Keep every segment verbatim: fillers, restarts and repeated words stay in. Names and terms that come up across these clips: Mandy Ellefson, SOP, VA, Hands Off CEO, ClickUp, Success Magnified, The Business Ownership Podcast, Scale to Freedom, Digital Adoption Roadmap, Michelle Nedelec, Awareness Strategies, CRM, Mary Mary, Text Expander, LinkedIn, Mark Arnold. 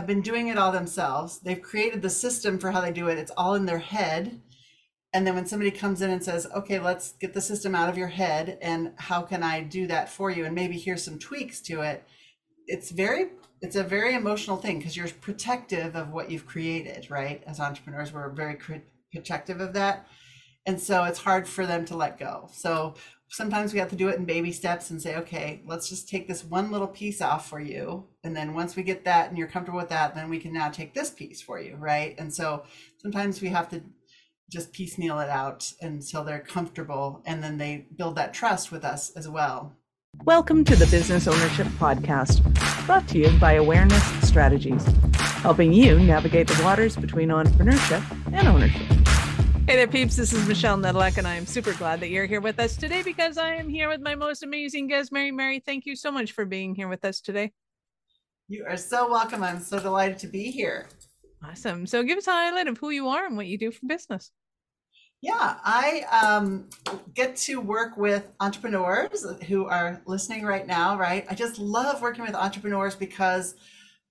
have been doing it all themselves. They've created the system for how they do it. It's all in their head. And then when somebody comes in and says, okay, let's get the system out of your head, and how can I do that for you? And maybe here's some tweaks to it. It's very, it's a very emotional thing, because you're protective of what you've created, right? As entrepreneurs, we're very protective of that. And so it's hard for them to let go. So sometimes we have to do it in baby steps and say, okay, let's just take this one little piece off for you. And then once we get that and you're comfortable with that, then we can now take this piece for you, right? And so sometimes we have to just piecemeal it out until they're comfortable, and then they build that trust with us as well. Welcome to the Business Ownership Podcast, brought to you by Awareness Strategies, helping you navigate the waters between entrepreneurship and ownership. Hey there, peeps. This is Michelle Nedelec, and I am super glad that you're here with us today, because I am here with my most amazing guest, Mary Mary. Thank you so much for being here with us today. You are so welcome. I'm so delighted to be here. Awesome. So give us a highlight of who you are and what you do for business. Yeah, I um, get to work with entrepreneurs who are listening right now, right? I just love working with entrepreneurs because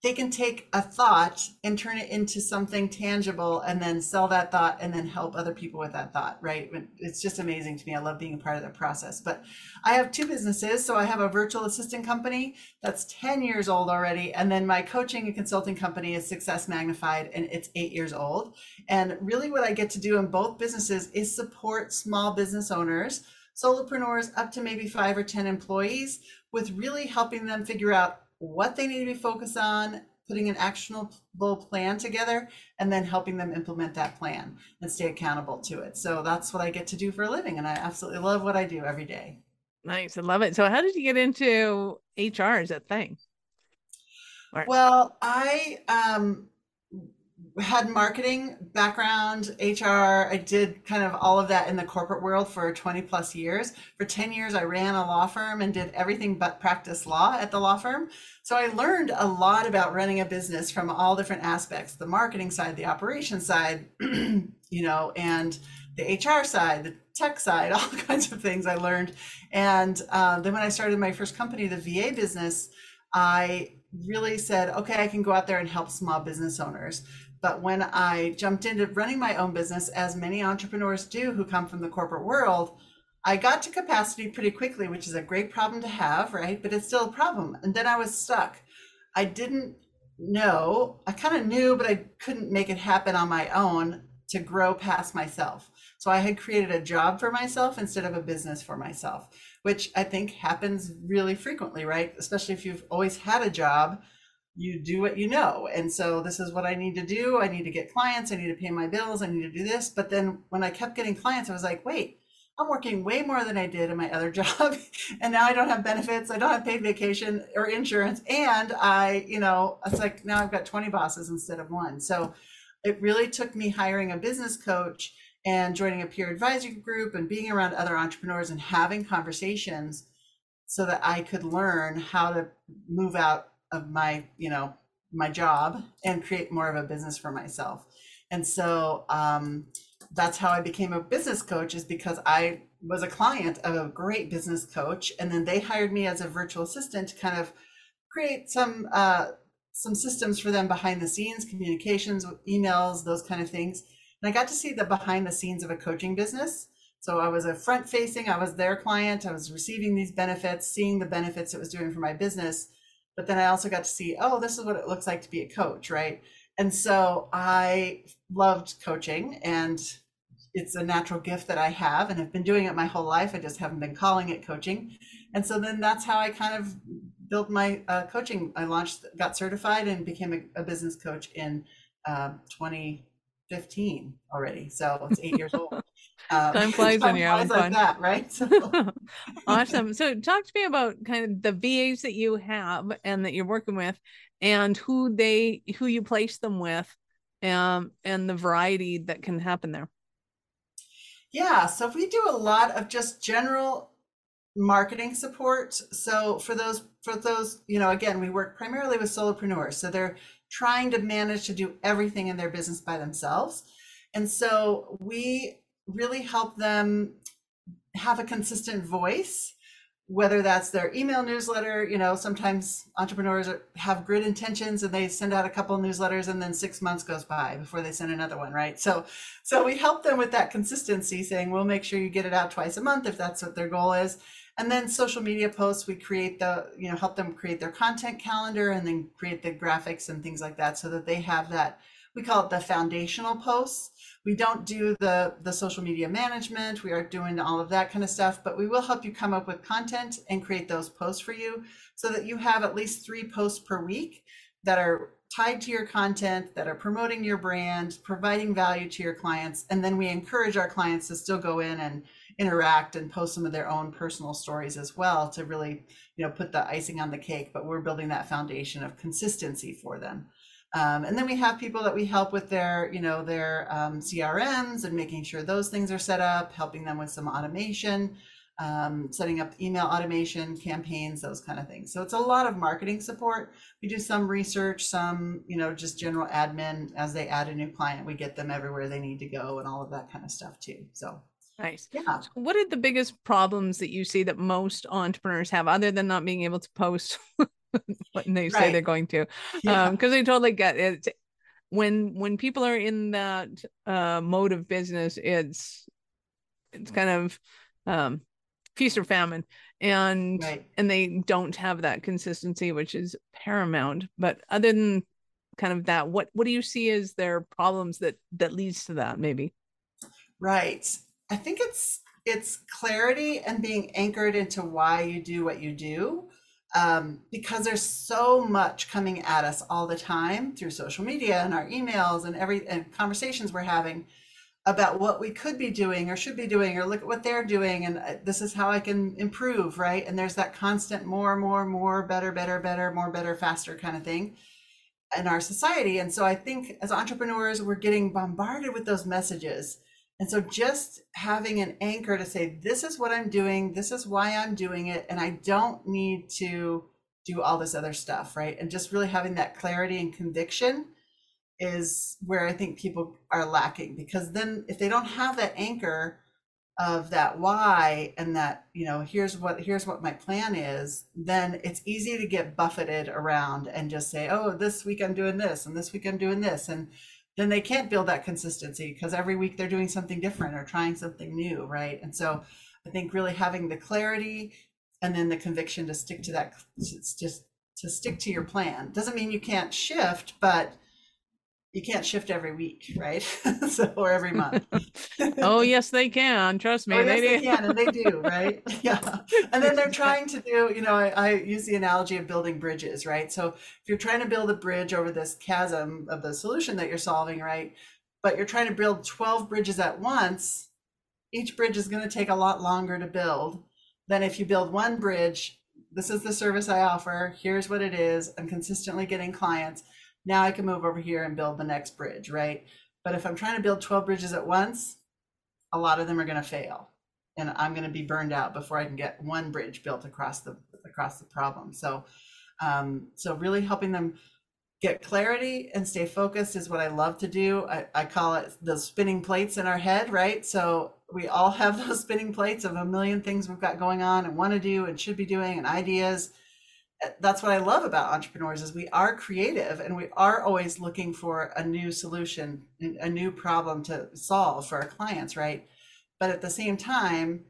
they can take a thought and turn it into something tangible, and then sell that thought, and then help other people with that thought, right? It's just amazing to me. I love being a part of the process. But I have two businesses. So I have a virtual assistant company that's ten years old already. And then my coaching and consulting company is Success Magnified, and it's eight years old. And really what I get to do in both businesses is support small business owners, solopreneurs up to maybe five or ten employees, with really helping them figure out what they need to be focused on, putting an actionable plan together, and then helping them implement that plan and stay accountable to it. So that's what I get to do for a living, and I absolutely love what I do every day. Nice. I love it. So how did you get into H R as a thing? Or- well, I um, had marketing background, H R. I did kind of all of that in the corporate world for twenty plus years. For ten years, I ran a law firm and did everything but practice law at the law firm. So I learned a lot about running a business from all different aspects, the marketing side, the operations side, you know, and the H R side, the tech side, all kinds of things I learned. And uh, then when I started my first company, the V A business, I really said, okay, I can go out there and help small business owners. But when I jumped into running my own business, as many entrepreneurs do who come from the corporate world, I got to capacity pretty quickly, which is a great problem to have, right? But it's still a problem. And then I was stuck. I didn't know, I kind of knew, but I couldn't make it happen on my own to grow past myself. So I had created a job for myself instead of a business for myself, which I think happens really frequently, right? Especially if you've always had a job, you do what you know. And so this is what I need to do. I need to get clients. I need to pay my bills. I need to do this. But then when I kept getting clients, I was like, wait, I'm working way more than I did in my other job. And now I don't have benefits. I don't have paid vacation or insurance. And I, you know, it's like now I've got twenty bosses instead of one. So it really took me hiring a business coach and joining a peer advisory group and being around other entrepreneurs and having conversations so that I could learn how to move out of my, you know, my job and create more of a business for myself. And so um, that's how I became a business coach, is because I was a client of a great business coach. And then they hired me as a virtual assistant to kind of create some, uh, some systems for them behind the scenes, communications, emails, those kind of things. And I got to see the behind the scenes of a coaching business. So I was a front facing, I was their client, I was receiving these benefits, seeing the benefits it was doing for my business. But then I also got to see, oh, this is what it looks like to be a coach, right? And so I loved coaching, and it's a natural gift that I have and have been doing it my whole life. I just haven't been calling it coaching. And so then that's how I kind of built my uh, coaching. I launched, got certified, and became a, a business coach in uh, twenty fifteen already. So it's eight years old. Um, time flies when you're having fun, like that, right? So. Awesome. So talk to me about kind of the V As that you have and that you're working with, and who they, who you place them with, um, and the variety that can happen there. Yeah. So if we do a lot of just general marketing support. So for those, for those, you know, again, we work primarily with solopreneurs. So they're trying to manage to do everything in their business by themselves. And so we really help them have a consistent voice. whether that's their email newsletter. You know, sometimes entrepreneurs are, have good intentions and they send out a couple of newsletters and then six months goes by before they send another one, right? So, so we help them with that consistency, saying, we'll make sure you get it out twice a month if that's what their goal is. And then social media posts, we create the, you know, help them create their content calendar and then create the graphics and things like that so that they have that, we call it the foundational posts. We don't do the, the social media management. We aren't doing all of that kind of stuff, but we will help you come up with content and create those posts for you so that you have at least three posts per week that are tied to your content, that are promoting your brand, providing value to your clients. And then we encourage our clients to still go in and interact and post some of their own personal stories as well to really, you know, put the icing on the cake, but we're building that foundation of consistency for them. Um, and then we have people that we help with their, you know, their um, C R Ms and making sure those things are set up, helping them with some automation, um, setting up email automation campaigns, those kind of things. So it's a lot of marketing support. We do some research, some, you know, just general admin. As they add a new client, we get them everywhere they need to go and all of that kind of stuff too. So. Nice. Yeah. So what are the biggest problems that you see that most entrepreneurs have, other than not being able to post when they right. say they're going to? Yeah. Um, because I totally get it. When when people are in that uh, mode of business, it's it's kind of um, feast or famine, and right. and they don't have that consistency, which is paramount. But other than kind of that, what what do you see as their problems that that leads to that? Maybe. Right. I think it's it's clarity and being anchored into why you do what you do, um, because there's so much coming at us all the time through social media and our emails and every and conversations we're having about what we could be doing or should be doing, or look at what they're doing and this is how I can improve, right? And there's that constant more, more, more, better, better, better, more, better, faster kind of thing in our society. And so I think as entrepreneurs, we're getting bombarded with those messages. And so just having an anchor to say, this is what I'm doing, this is why I'm doing it, and I don't need to do all this other stuff, right? And just really having that clarity and conviction is where I think people are lacking, because then if they don't have that anchor of that why and that, you know, here's what here's what my plan is, then it's easy to get buffeted around and just say, oh, this week I'm doing this, and this week I'm doing this, and then they can't build that consistency because every week they're doing something different or trying something new, right? And so I think really having the clarity and then the conviction to stick to that, it's just to stick to your plan. Doesn't mean you can't shift, but you can't shift every week, right? So, or every month. Oh, yes, they can. Trust me. Oh, yes, they, they can, and they do, right? Yeah. And then they're trying to do, you know, I, I use the analogy of building bridges, right? So if you're trying to build a bridge over this chasm of the solution that you're solving, right? But you're trying to build twelve bridges at once, each bridge is going to take a lot longer to build than if you build one bridge. This is the service I offer. Here's what it is. I'm consistently getting clients. Now I can move over here and build the next bridge, right? But if I'm trying to build twelve bridges at once, a lot of them are going to fail, and I'm going to be burned out before I can get one bridge built across the across the problem. So, um, so really helping them get clarity and stay focused is what I love to do. I, I call it the spinning plates in our head, right? So we all have those spinning plates of a million things we've got going on and want to do and should be doing and ideas. That's what I love about entrepreneurs is we are creative and we are always looking for a new solution, a new problem to solve for our clients, right? But at the same time,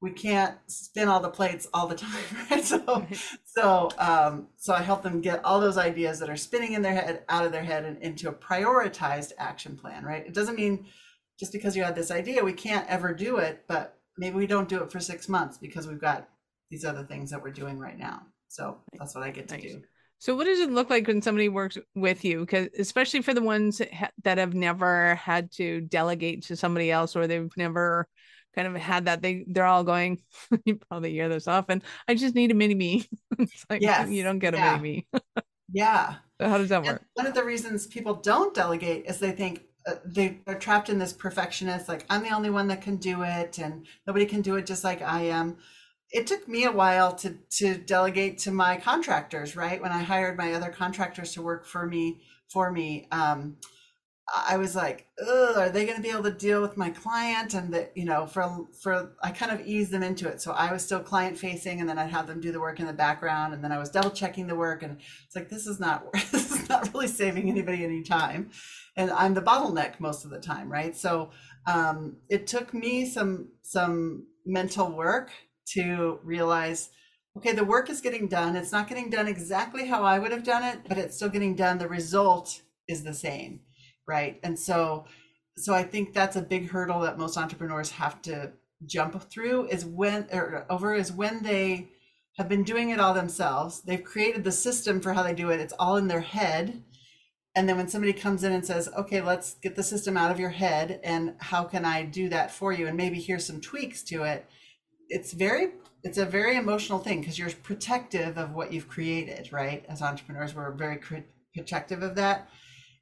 we can't spin all the plates all the time, right? So, so, um, so I help them get all those ideas that are spinning in their head out of their head and into a prioritized action plan, right? It doesn't mean just because you had this idea, we can't ever do it, but maybe we don't do it for six months because we've got these other things that we're doing right now. So that's what I get to nice. do. So what does it look like when somebody works with you? Because especially for the ones that have never had to delegate to somebody else, or they've never kind of had that, they, they're all going, you probably hear this often, I just need a mini me. It's like, yes. You don't get a yeah. mini me. Yeah. So how does that work? And one of the reasons people don't delegate is they think uh, they are trapped in this perfectionist, like I'm the only one that can do it and nobody can do it just like I am. It took me a while to, to delegate to my contractors, right? When I hired my other contractors to work for me, for me, um, I was like, oh, are they going to be able to deal with my client? And that, you know, for, for, I kind of eased them into it. So I was still client facing, and then I'd have them do the work in the background. And then I was double checking the work, and it's like, this is not, this is not really saving anybody any time. And I'm the bottleneck most of the time. Right. So um, it took me some, some mental work to realize, okay, the work is getting done. It's not getting done exactly how I would have done it, but it's still getting done. The result is the same. Right. And so, so I think that's a big hurdle that most entrepreneurs have to jump through is when, or over is when they have been doing it all themselves. They've created the system for how they do it. It's all in their head. And then when somebody comes in and says, okay, let's get the system out of your head, and how can I do that for you? And maybe here's some tweaks to it. It's very, it's a very emotional thing, because you're protective of what you've created, right? As entrepreneurs, we're very protective of that.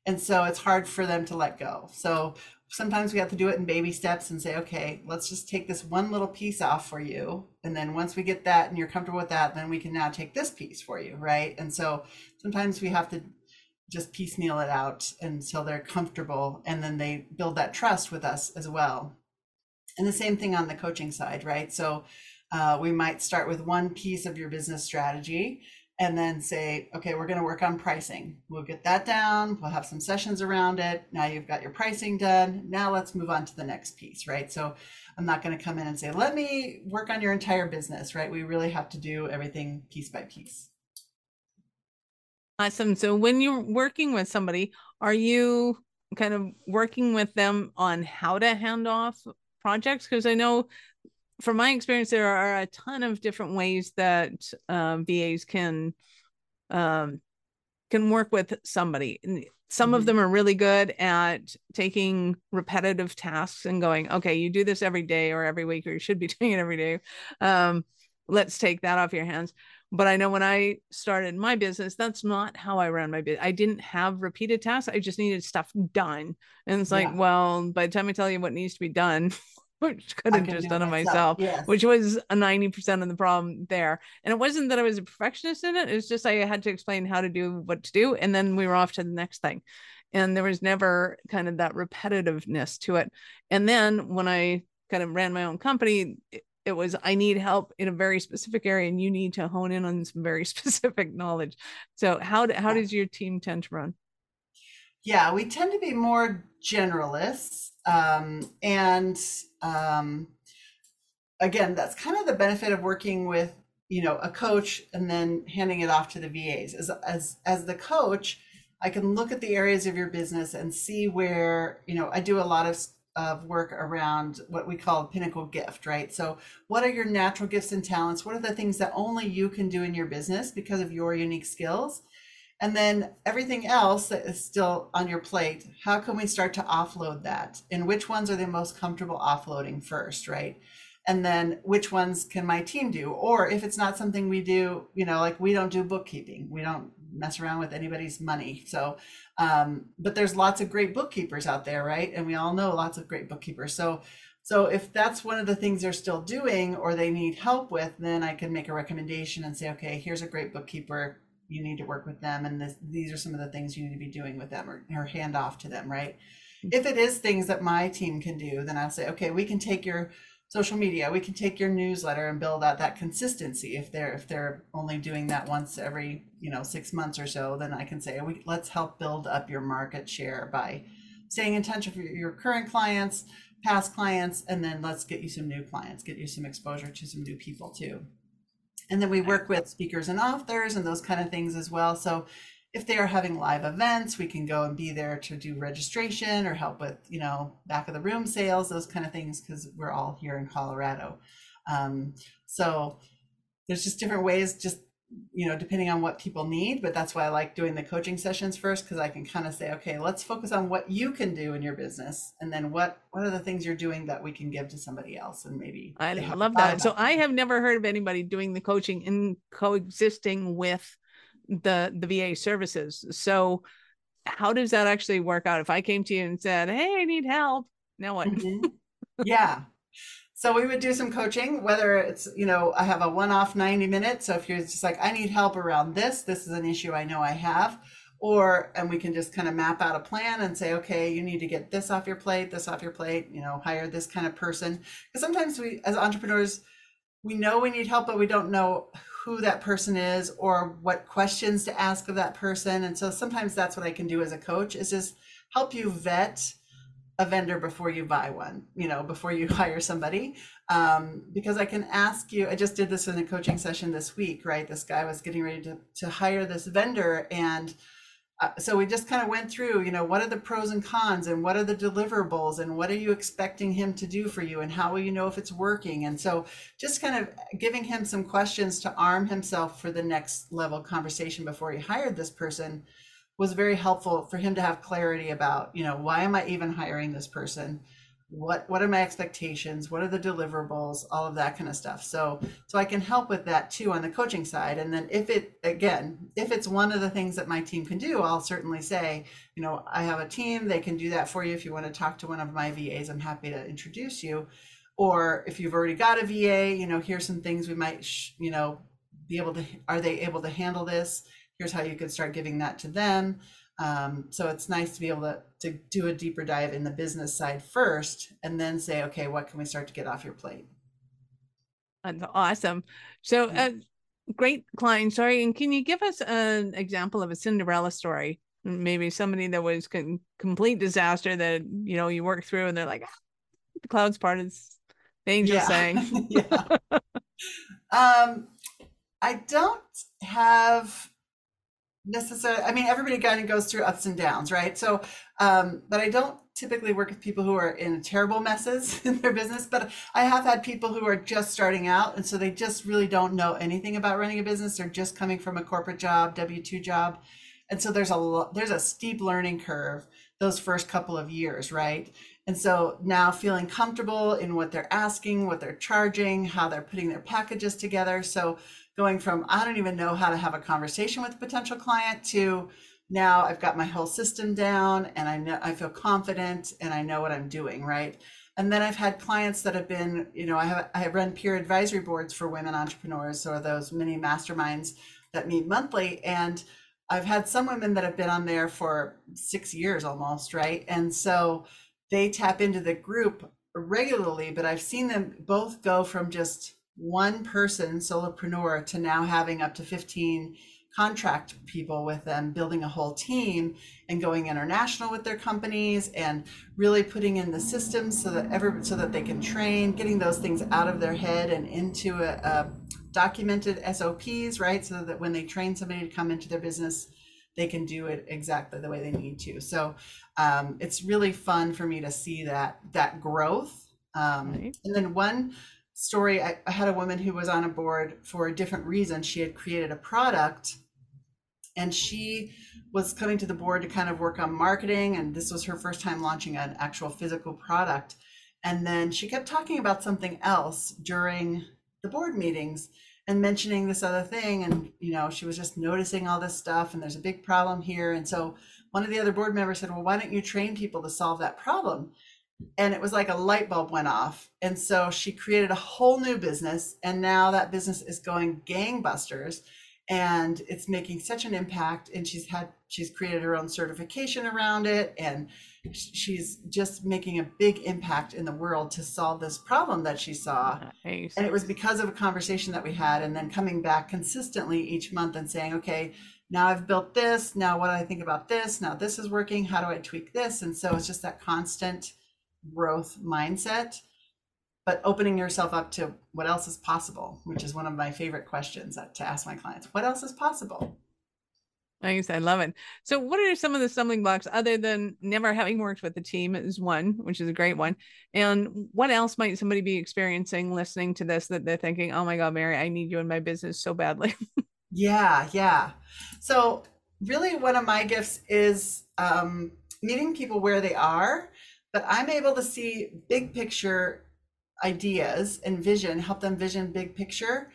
And so it's hard for them to let go. So sometimes we have to do it in baby steps and say, okay, let's just take this one little piece off for you. And then once we get that and you're comfortable with that, then we can now take this piece for you, right? And so sometimes we have to just piecemeal it out until they're comfortable. And then they build that trust with us as well. And the same thing on the coaching side, right? So uh, we might start with one piece of your business strategy, and then say, okay, we're gonna work on pricing. We'll get that down, we'll have some sessions around it. Now you've got your pricing done. Now let's move on to the next piece, right? So I'm not gonna come in and say, let me work on your entire business, right? We really have to do everything piece by piece. Awesome. So when you're working with somebody, are you kind of working with them on how to hand off projects? Because I know, from my experience, there are a ton of different ways that um, V As can um, can work with somebody. And some mm-hmm. of them are really good at taking repetitive tasks and going, okay, you do this every day or every week, or you should be doing it every day. Um, let's take that off your hands. But I know when I started my business, that's not how I ran my business. I didn't have repeated tasks. I just needed stuff done. And it's yeah. like, well, by the time I tell you what needs to be done, which could have just do done it myself, myself yes. which was a ninety percent of the problem there. And it wasn't that I was a perfectionist in it. It's just, I had to explain how to do what to do. And then we were off to the next thing. And there was never kind of that repetitiveness to it. And then when I kind of ran my own company, it, it was, I need help in a very specific area, and you need to hone in on some very specific knowledge. So how, how yeah. does your team tend to run? Yeah, we tend to be more generalists. Um, and, um, again, that's kind of the benefit of working with, you know, a coach and then handing it off to the V As. As, as, as the coach, I can look at the areas of your business and see where, you know, I do a lot of, of work around what we call pinnacle gift, right? So what are your natural gifts and talents? What are the things that only you can do in your business because of your unique skills? And then everything else that is still on your plate, how can we start to offload that? And which ones are the most comfortable offloading first, right? And then which ones can my team do? Or if it's not something we do, you know, like we don't do bookkeeping, we don't mess around with anybody's money. So, um, but there's lots of great bookkeepers out there, right? And we all know lots of great bookkeepers. So, so if that's one of the things they're still doing or they need help with, then I can make a recommendation and say, okay, here's a great bookkeeper. You need to work with them, and this, these are some of the things you need to be doing with them, or, or hand off to them, right? Mm-hmm. If it is things that my team can do, then I'll say, okay, we can take your social media, we can take your newsletter and build out that consistency. If they're if they're only doing that once every you know six months or so, then I can say, we, let's help build up your market share by staying in touch with your current clients, past clients, and then let's get you some new clients, get you some exposure to some new people too. And then we work with speakers and authors and those kind of things as well. So if they are having live events, we can go and be there to do registration or help with, you know, back of the room sales, those kind of things, because we're all here in Colorado. Um, so there's just different ways, just, you know, depending on what people need. But that's why I like doing the coaching sessions first, because I can kind of say, okay, let's focus on what you can do in your business, and then what what are the things you're doing that we can give to somebody else, and maybe I love that. So I have never heard of anybody doing the coaching and coexisting with the the V A services. So how does that actually work out? If I came to you and said, hey, I need help, now what? Mm-hmm. Yeah. So we would do some coaching, whether it's, you know, I have a one-off ninety minutes. So if you're just like, I need help around this, this is an issue I know I have, Or, and we can just kind of map out a plan and say, okay, you need to get this off your plate, this off your plate, you know, hire this kind of person. Because sometimes we, as entrepreneurs, we know we need help, but we don't know who that person is or what questions to ask of that person. And so sometimes that's what I can do as a coach, is just help you vet a vendor before you buy one, you know, before you hire somebody, um, because I can ask you, I just did this in a coaching session this week, right? This guy was getting ready to, to hire this vendor. And uh, so we just kind of went through, you know, what are the pros and cons, and what are the deliverables, and what are you expecting him to do for you, and how will you know if it's working? And so just kind of giving him some questions to arm himself for the next level conversation before he hired this person was very helpful for him to have clarity about, you know, why am I even hiring this person? What what are my expectations? What are the deliverables? All of that kind of stuff. So so I can help with that too on the coaching side. And then if it, again, if it's one of the things that my team can do, I'll certainly say, you know, I have a team, they can do that for you. If you want to talk to one of my V As, I'm happy to introduce you. Or if you've already got a V A, you know, here's some things we might, you know, be able to, are they able to handle this? Here's how you could start giving that to them. Um, so it's nice to be able to, to do a deeper dive in the business side first, and then say, okay, what can we start to get off your plate? That's awesome. So uh, great, Klein, sorry. And can you give us an example of a Cinderella story? Maybe somebody that was a complete disaster that, you know, you work through and they're like, ah, the clouds parted, is the angel yeah. sang. yeah. um, I don't have... necessarily, I mean, everybody kind of goes through ups and downs, right? So, um, but I don't typically work with people who are in terrible messes in their business, but I have had people who are just starting out. And so they just really don't know anything about running a business. They're just coming from a corporate job, W two job. And so there's a there's a steep learning curve those first couple of years, right? And so now feeling comfortable in what they're asking, what they're charging, how they're putting their packages together. So going from, I don't even know how to have a conversation with a potential client, to now I've got my whole system down and I know, I feel confident and I know what I'm doing, right? And then I've had clients that have been, you know, I have, I have run peer advisory boards for women entrepreneurs, or those mini masterminds that meet monthly. And I've had some women that have been on there for six years almost, right? And so they tap into the group regularly, but I've seen them both go from just one person solopreneur to now having up to fifteen contract people with them, building a whole team and going international with their companies, and really putting in the systems so that every so that they can train, getting those things out of their head and into a, a documented S O Ps, right? So that when they train somebody to come into their business, they can do it exactly the way they need to. So um, it's really fun for me to see that that growth. Um, right. And then one story, I, I had a woman who was on a board for a different reason. She had created a product, and she was coming to the board to kind of work on marketing, and this was her first time launching an actual physical product. And then she kept talking about something else during the board meetings and mentioning this other thing, and you know, she was just noticing all this stuff, and there's a big problem here. And so one of the other board members said, well, why don't you train people to solve that problem? And it was like a light bulb went off. And so she created a whole new business, and now that business is going gangbusters, and it's making such an impact. And she's had, she's created her own certification around it, and she's just making a big impact in the world to solve this problem that she saw. Nice. And it was because of a conversation that we had, and then coming back consistently each month and saying, okay, now I've built this, now what do I think about this? Now this is working, how do I tweak this? And so it's just that constant growth mindset, but opening yourself up to what else is possible, which is one of my favorite questions to ask my clients. What else is possible? Nice. I love it. So what are some of the stumbling blocks, other than never having worked with the team is one, which is a great one. And what else might somebody be experiencing listening to this, that they're thinking, oh my God, Mary, I need you in my business so badly. yeah. Yeah. So really one of my gifts is um, meeting people where they are. But I'm able to see big picture ideas and vision, help them vision big picture.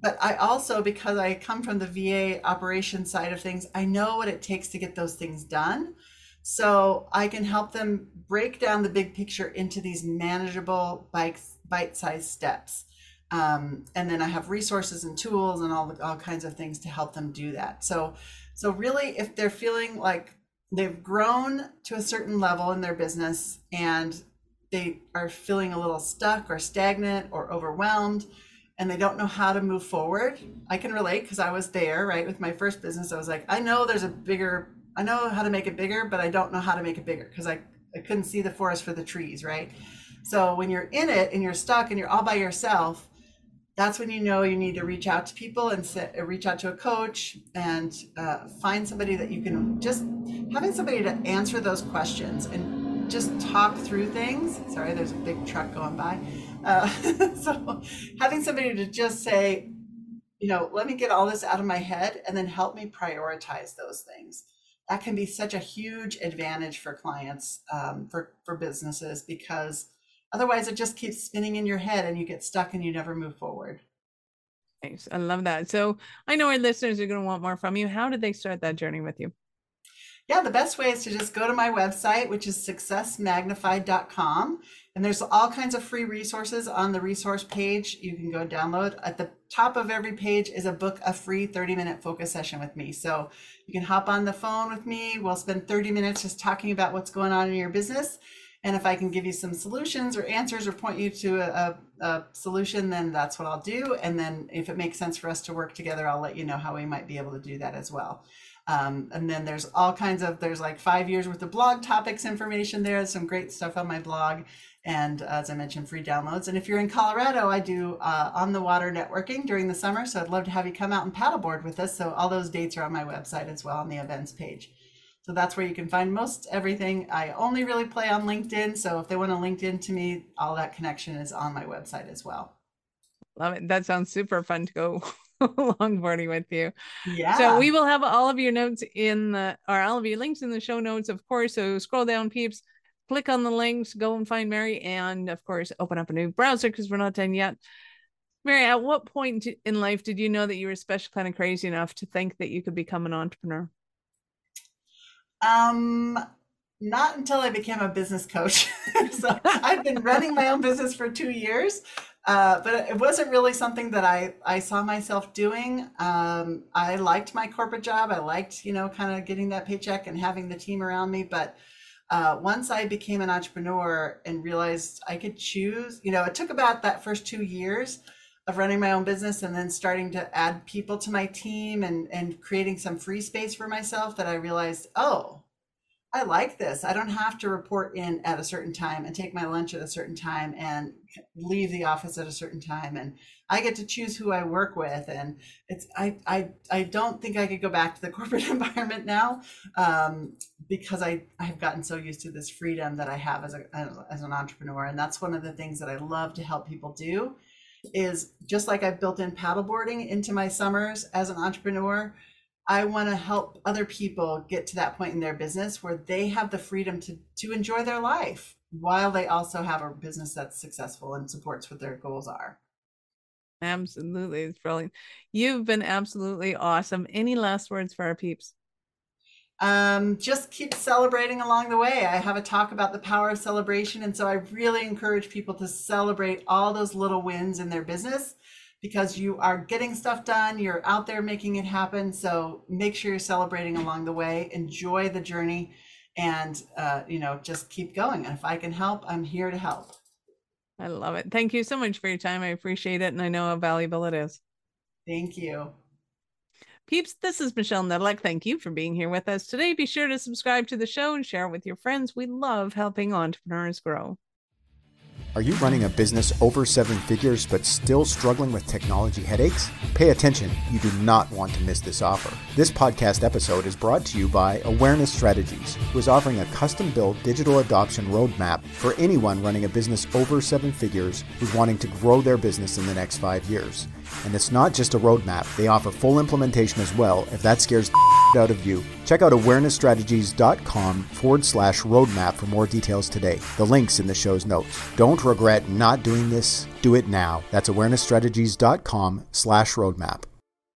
But I also, because I come from the V A operations side of things, I know what it takes to get those things done. So I can help them break down the big picture into these manageable bite-sized steps. Um, and then I have resources and tools and all, all kinds of things to help them do that. So So really, if they're feeling like they've grown to a certain level in their business and they are feeling a little stuck or stagnant or overwhelmed and they don't know how to move forward, I can relate because I was there, right? With my first business, I was like, I know there's a bigger, I know how to make it bigger, but I don't know how to make it bigger because I, I couldn't see the forest for the trees, right? So when you're in it and you're stuck and you're all by yourself, that's when you know you need to reach out to people and sit, reach out to a coach and uh, find somebody that you can just, having somebody to answer those questions and just talk through things. Sorry, there's a big truck going by. Uh, so having somebody to just say, you know, let me get all this out of my head and then help me prioritize those things. That can be such a huge advantage for clients, um, for, for businesses, because otherwise it just keeps spinning in your head and you get stuck and you never move forward. Thanks. I love that. So I know our listeners are going to want more from you. How did they start that journey with you? Yeah, the best way is to just go to my website, which is success magnified dot com. And there's all kinds of free resources on the resource page. You can go download. At the top of every page is a book, a free thirty minute focus session with me. So you can hop on the phone with me. We'll spend thirty minutes just talking about what's going on in your business. And if I can give you some solutions or answers or point you to a, a, a solution, then that's what I'll do. And then if it makes sense for us to work together, I'll let you know how we might be able to do that as well. Um, and then there's all kinds of, there's like five years worth of blog topics information there. There's some great stuff on my blog. And as I mentioned, free downloads. And if you're in Colorado, I do uh, on the water networking during the summer. So I'd love to have you come out and paddleboard with us. So all those dates are on my website as well on the events page. So that's where you can find most everything. I only really play on LinkedIn. So if they want to LinkedIn to me, all that connection is on my website as well. Love it. That sounds super fun to go longboarding with you. Yeah. So we will have all of your notes in the, or all of your links in the show notes, of course. So scroll down, peeps, click on the links, go and find Mary. And of course, open up a new browser because we're not done yet. Mary, at what point in life did you know that you were special kind of crazy enough to think that you could become an entrepreneur? Um, not until I became a business coach. So I've been running my own business for two years. Uh, but it wasn't really something that I, I saw myself doing. Um, I liked my corporate job. I liked, you know, kind of getting that paycheck and having the team around me. But uh, once I became an entrepreneur and realized I could choose, you know, it took about that first two years of running my own business and then starting to add people to my team and, and creating some free space for myself that I realized, oh, I like this. I don't have to report in at a certain time and take my lunch at a certain time and leave the office at a certain time. And I get to choose who I work with. And it's, I, I, I don't think I could go back to the corporate environment now um, because I, I've gotten so used to this freedom that I have as a, as an entrepreneur. And that's one of the things that I love to help people do is just like I've built in paddleboarding into my summers as an entrepreneur, I want to help other people get to that point in their business where they have the freedom to, to enjoy their life while they also have a business that's successful and supports what their goals are. Absolutely. It's brilliant. You've been absolutely awesome. Any last words for our peeps? Um, just keep celebrating along the way. I have a talk about the power of celebration. And so I really encourage people to celebrate all those little wins in their business because you are getting stuff done. You're out there making it happen. So make sure you're celebrating along the way. Enjoy the journey and, uh, you know, just keep going. And if I can help, I'm here to help. I love it. Thank you so much for your time. I appreciate it. And I know how valuable it is. Thank you. Peeps, this is Michelle Nedelec. Thank you for being here with us today. Be sure to subscribe to the show and share it with your friends. We love helping entrepreneurs grow. Are you running a business over seven figures but still struggling with technology headaches? Pay attention. You do not want to miss this offer. This podcast episode is brought to you by Awareness Strategies, who is offering a custom-built digital adoption roadmap for anyone running a business over seven figures who's wanting to grow their business in the next five years. And it's not just a roadmap. They offer full implementation as well if that scares the out of you. Check out awareness strategies dot com forward slash roadmap for more details today. The link's in the show's notes. Don't regret not doing this. Do it now. That's awareness strategies dot com slash roadmap.